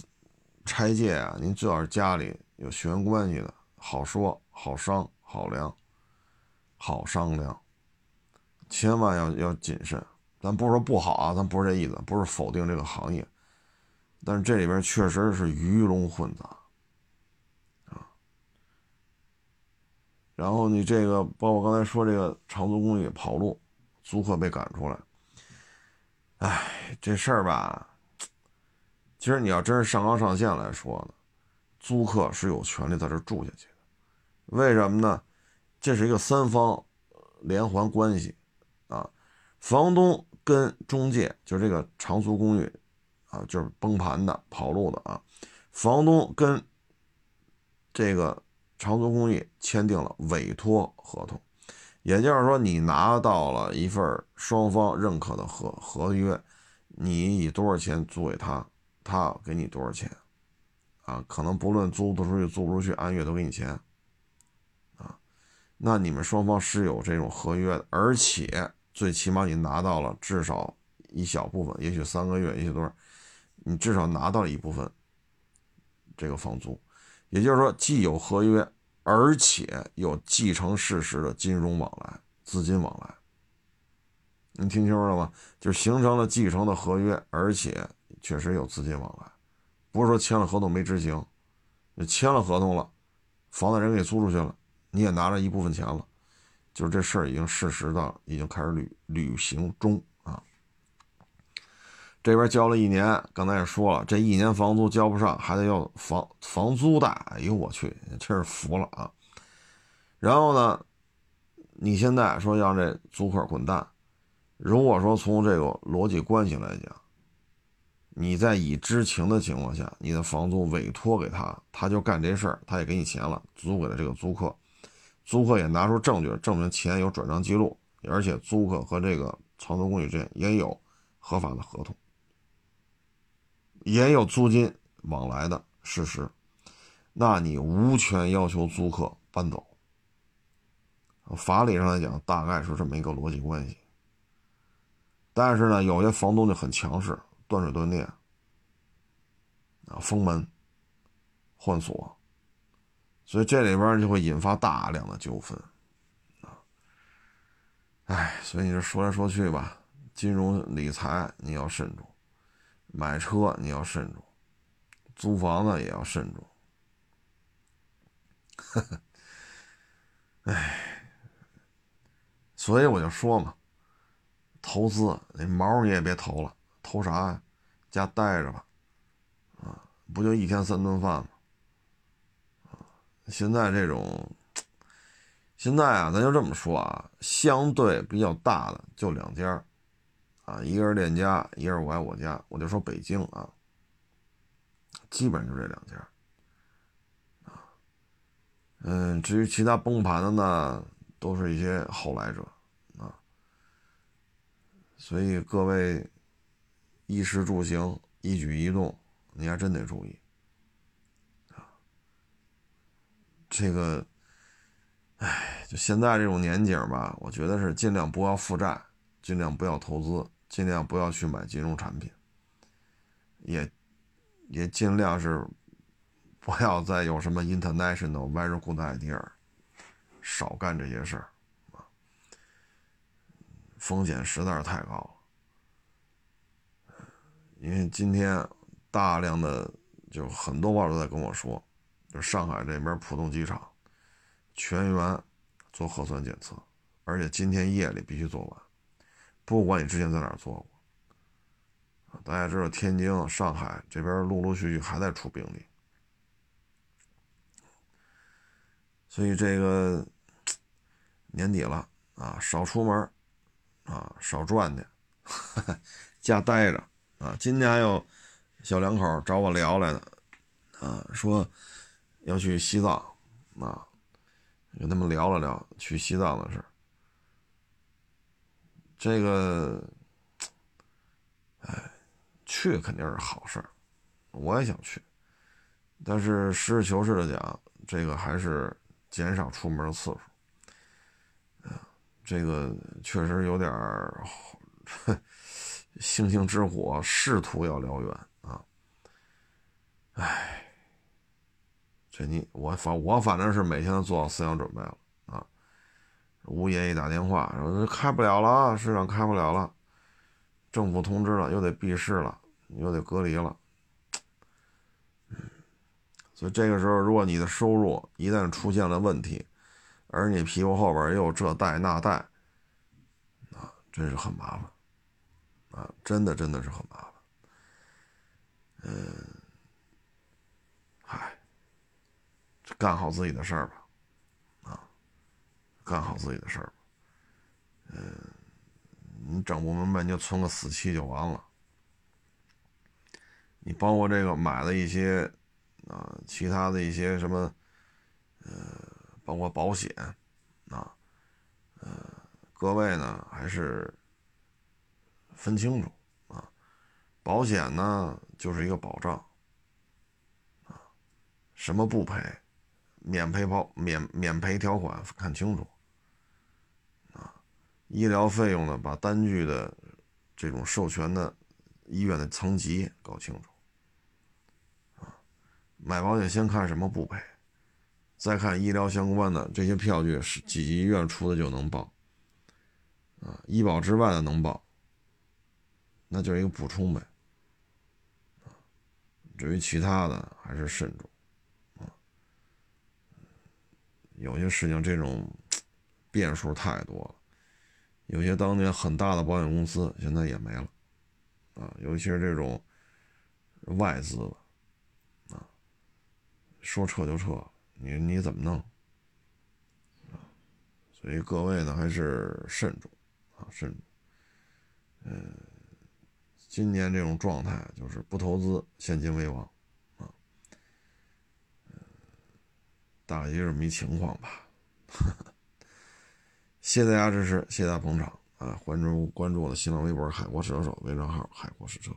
拆借啊，您最好是家里有血缘关系的，好说好商好量。好商量，千万要谨慎。咱不是说不好啊，咱不是这意思，不是否定这个行业，但是这里边确实是鱼龙混杂啊。然后你这个，包括刚才说这个长租公寓跑路，租客被赶出来，哎，这事儿吧，其实你要真是上纲上线来说呢，租客是有权利在这住下去的，为什么呢？这是一个三方连环关系啊，房东跟中介，就是这个长租公寓啊，就是崩盘的跑路的啊，房东跟这个长租公寓签订了委托合同，也就是说你拿到了一份双方认可的合约，你以多少钱租给他，他给你多少钱啊，可能不论租得出去租不出去，按月都给你钱。那你们双方是有这种合约的，而且最起码你拿到了至少一小部分，也许3个月，也许多少，你至少拿到了一部分这个房租。也就是说，既有合约，而且有既成事实的金融往来、资金往来。你听清楚了吗？就是形成了既成的合约，而且确实有资金往来，不是说签了合同没执行，签了合同了，房子人给租出去了。你也拿了一部分钱了，就是这事儿已经事实到已经开始履行中啊。这边交了1年，刚才也说了，这1年房租交不上，还得要房租贷，哎呦我去，真是服了啊。然后呢，你现在说让这租客滚蛋，如果说从这个逻辑关系来讲，你在已知情的情况下，你的房租委托给他，他就干这事儿，他也给你钱了，租给了这个租客。租客也拿出证据证明钱有转账记录，而且租客和这个长租公寓之间也有合法的合同，也有租金往来的事实，那你无权要求租客搬走。法理上来讲，大概是这么一个逻辑关系。但是呢，有些房东就很强势，断水断电啊，封门换锁，所以这里边就会引发大量的纠纷啊。哎，所以你这说来说去吧，金融理财你要慎重，买车你要慎重，租房呢也要慎重。哎，所以我就说嘛，投资你毛你也别投了，投啥呀？家待着吧，啊，不就一天3顿饭吗？现在这种，现在啊，咱就这么说啊，相对比较大的就2家，啊，一个是链家，一个是我爱我家。我就说北京啊，基本上就这两家。至于其他崩盘的呢，都是一些后来者啊。所以各位衣食住行一举一动，你还真得注意啊。这个，就现在这种年景吧，我觉得是尽量不要负债，尽量不要投资，尽量不要去买金融产品，也尽量是不要再有什么 international very good idea， 少干这些事儿啊，风险实在是太高了。因为今天大量的就很多网友都在跟我说，就上海这边浦东机场全员做核酸检测，而且今天夜里必须做完，不管你之前在哪儿做过。大家知道天津、上海这边陆陆续续还在出病例，所以这个年底了啊，少出门啊，少转去，家待着啊。今天还有小两口找我聊来的啊，说要去西藏啊，跟他们聊了聊去西藏的事。这个，去肯定是好事儿，我也想去，但是实事求是的讲，这个还是减少出门的次数。这个确实有点星星之火，仕途要燎原啊！这我反正是每天都做好思想准备了啊。吴爷爷打电话说开不了了，市场开不了了，政府通知了，又得闭市了，又得隔离了。所以这个时候，如果你的收入一旦出现了问题，而你皮肤后边又这带那带，啊，真是很麻烦，啊，真的是很麻烦。干好自己的事儿吧，啊，干好自己的事儿吧。你整不明白你就存个死期就完了。你包括这个买的一些。其他的一些什么，包括保险，各位呢还是分清楚啊。保险呢就是一个保障啊，什么不赔，免赔条款看清楚啊。医疗费用呢，把单据的这种授权的医院的层级搞清楚。买保险先看什么不赔，再看医疗相关的这些票据是几级医院出的就能报，啊，医保之外的能报，那就是一个补充呗。至于其他的还是慎重，啊，有些事情这种变数太多了，有些当年很大的保险公司现在也没了，啊，尤其是这种外资的。说撤就撤，你怎么弄？所以各位呢还是慎重啊，慎重。今年这种状态就是不投资，现金为王啊。大概就这么一情况吧。谢谢大家支持，谢谢大家捧场啊！关注我的新浪微博“海阔试车手”微账号“海阔试车”。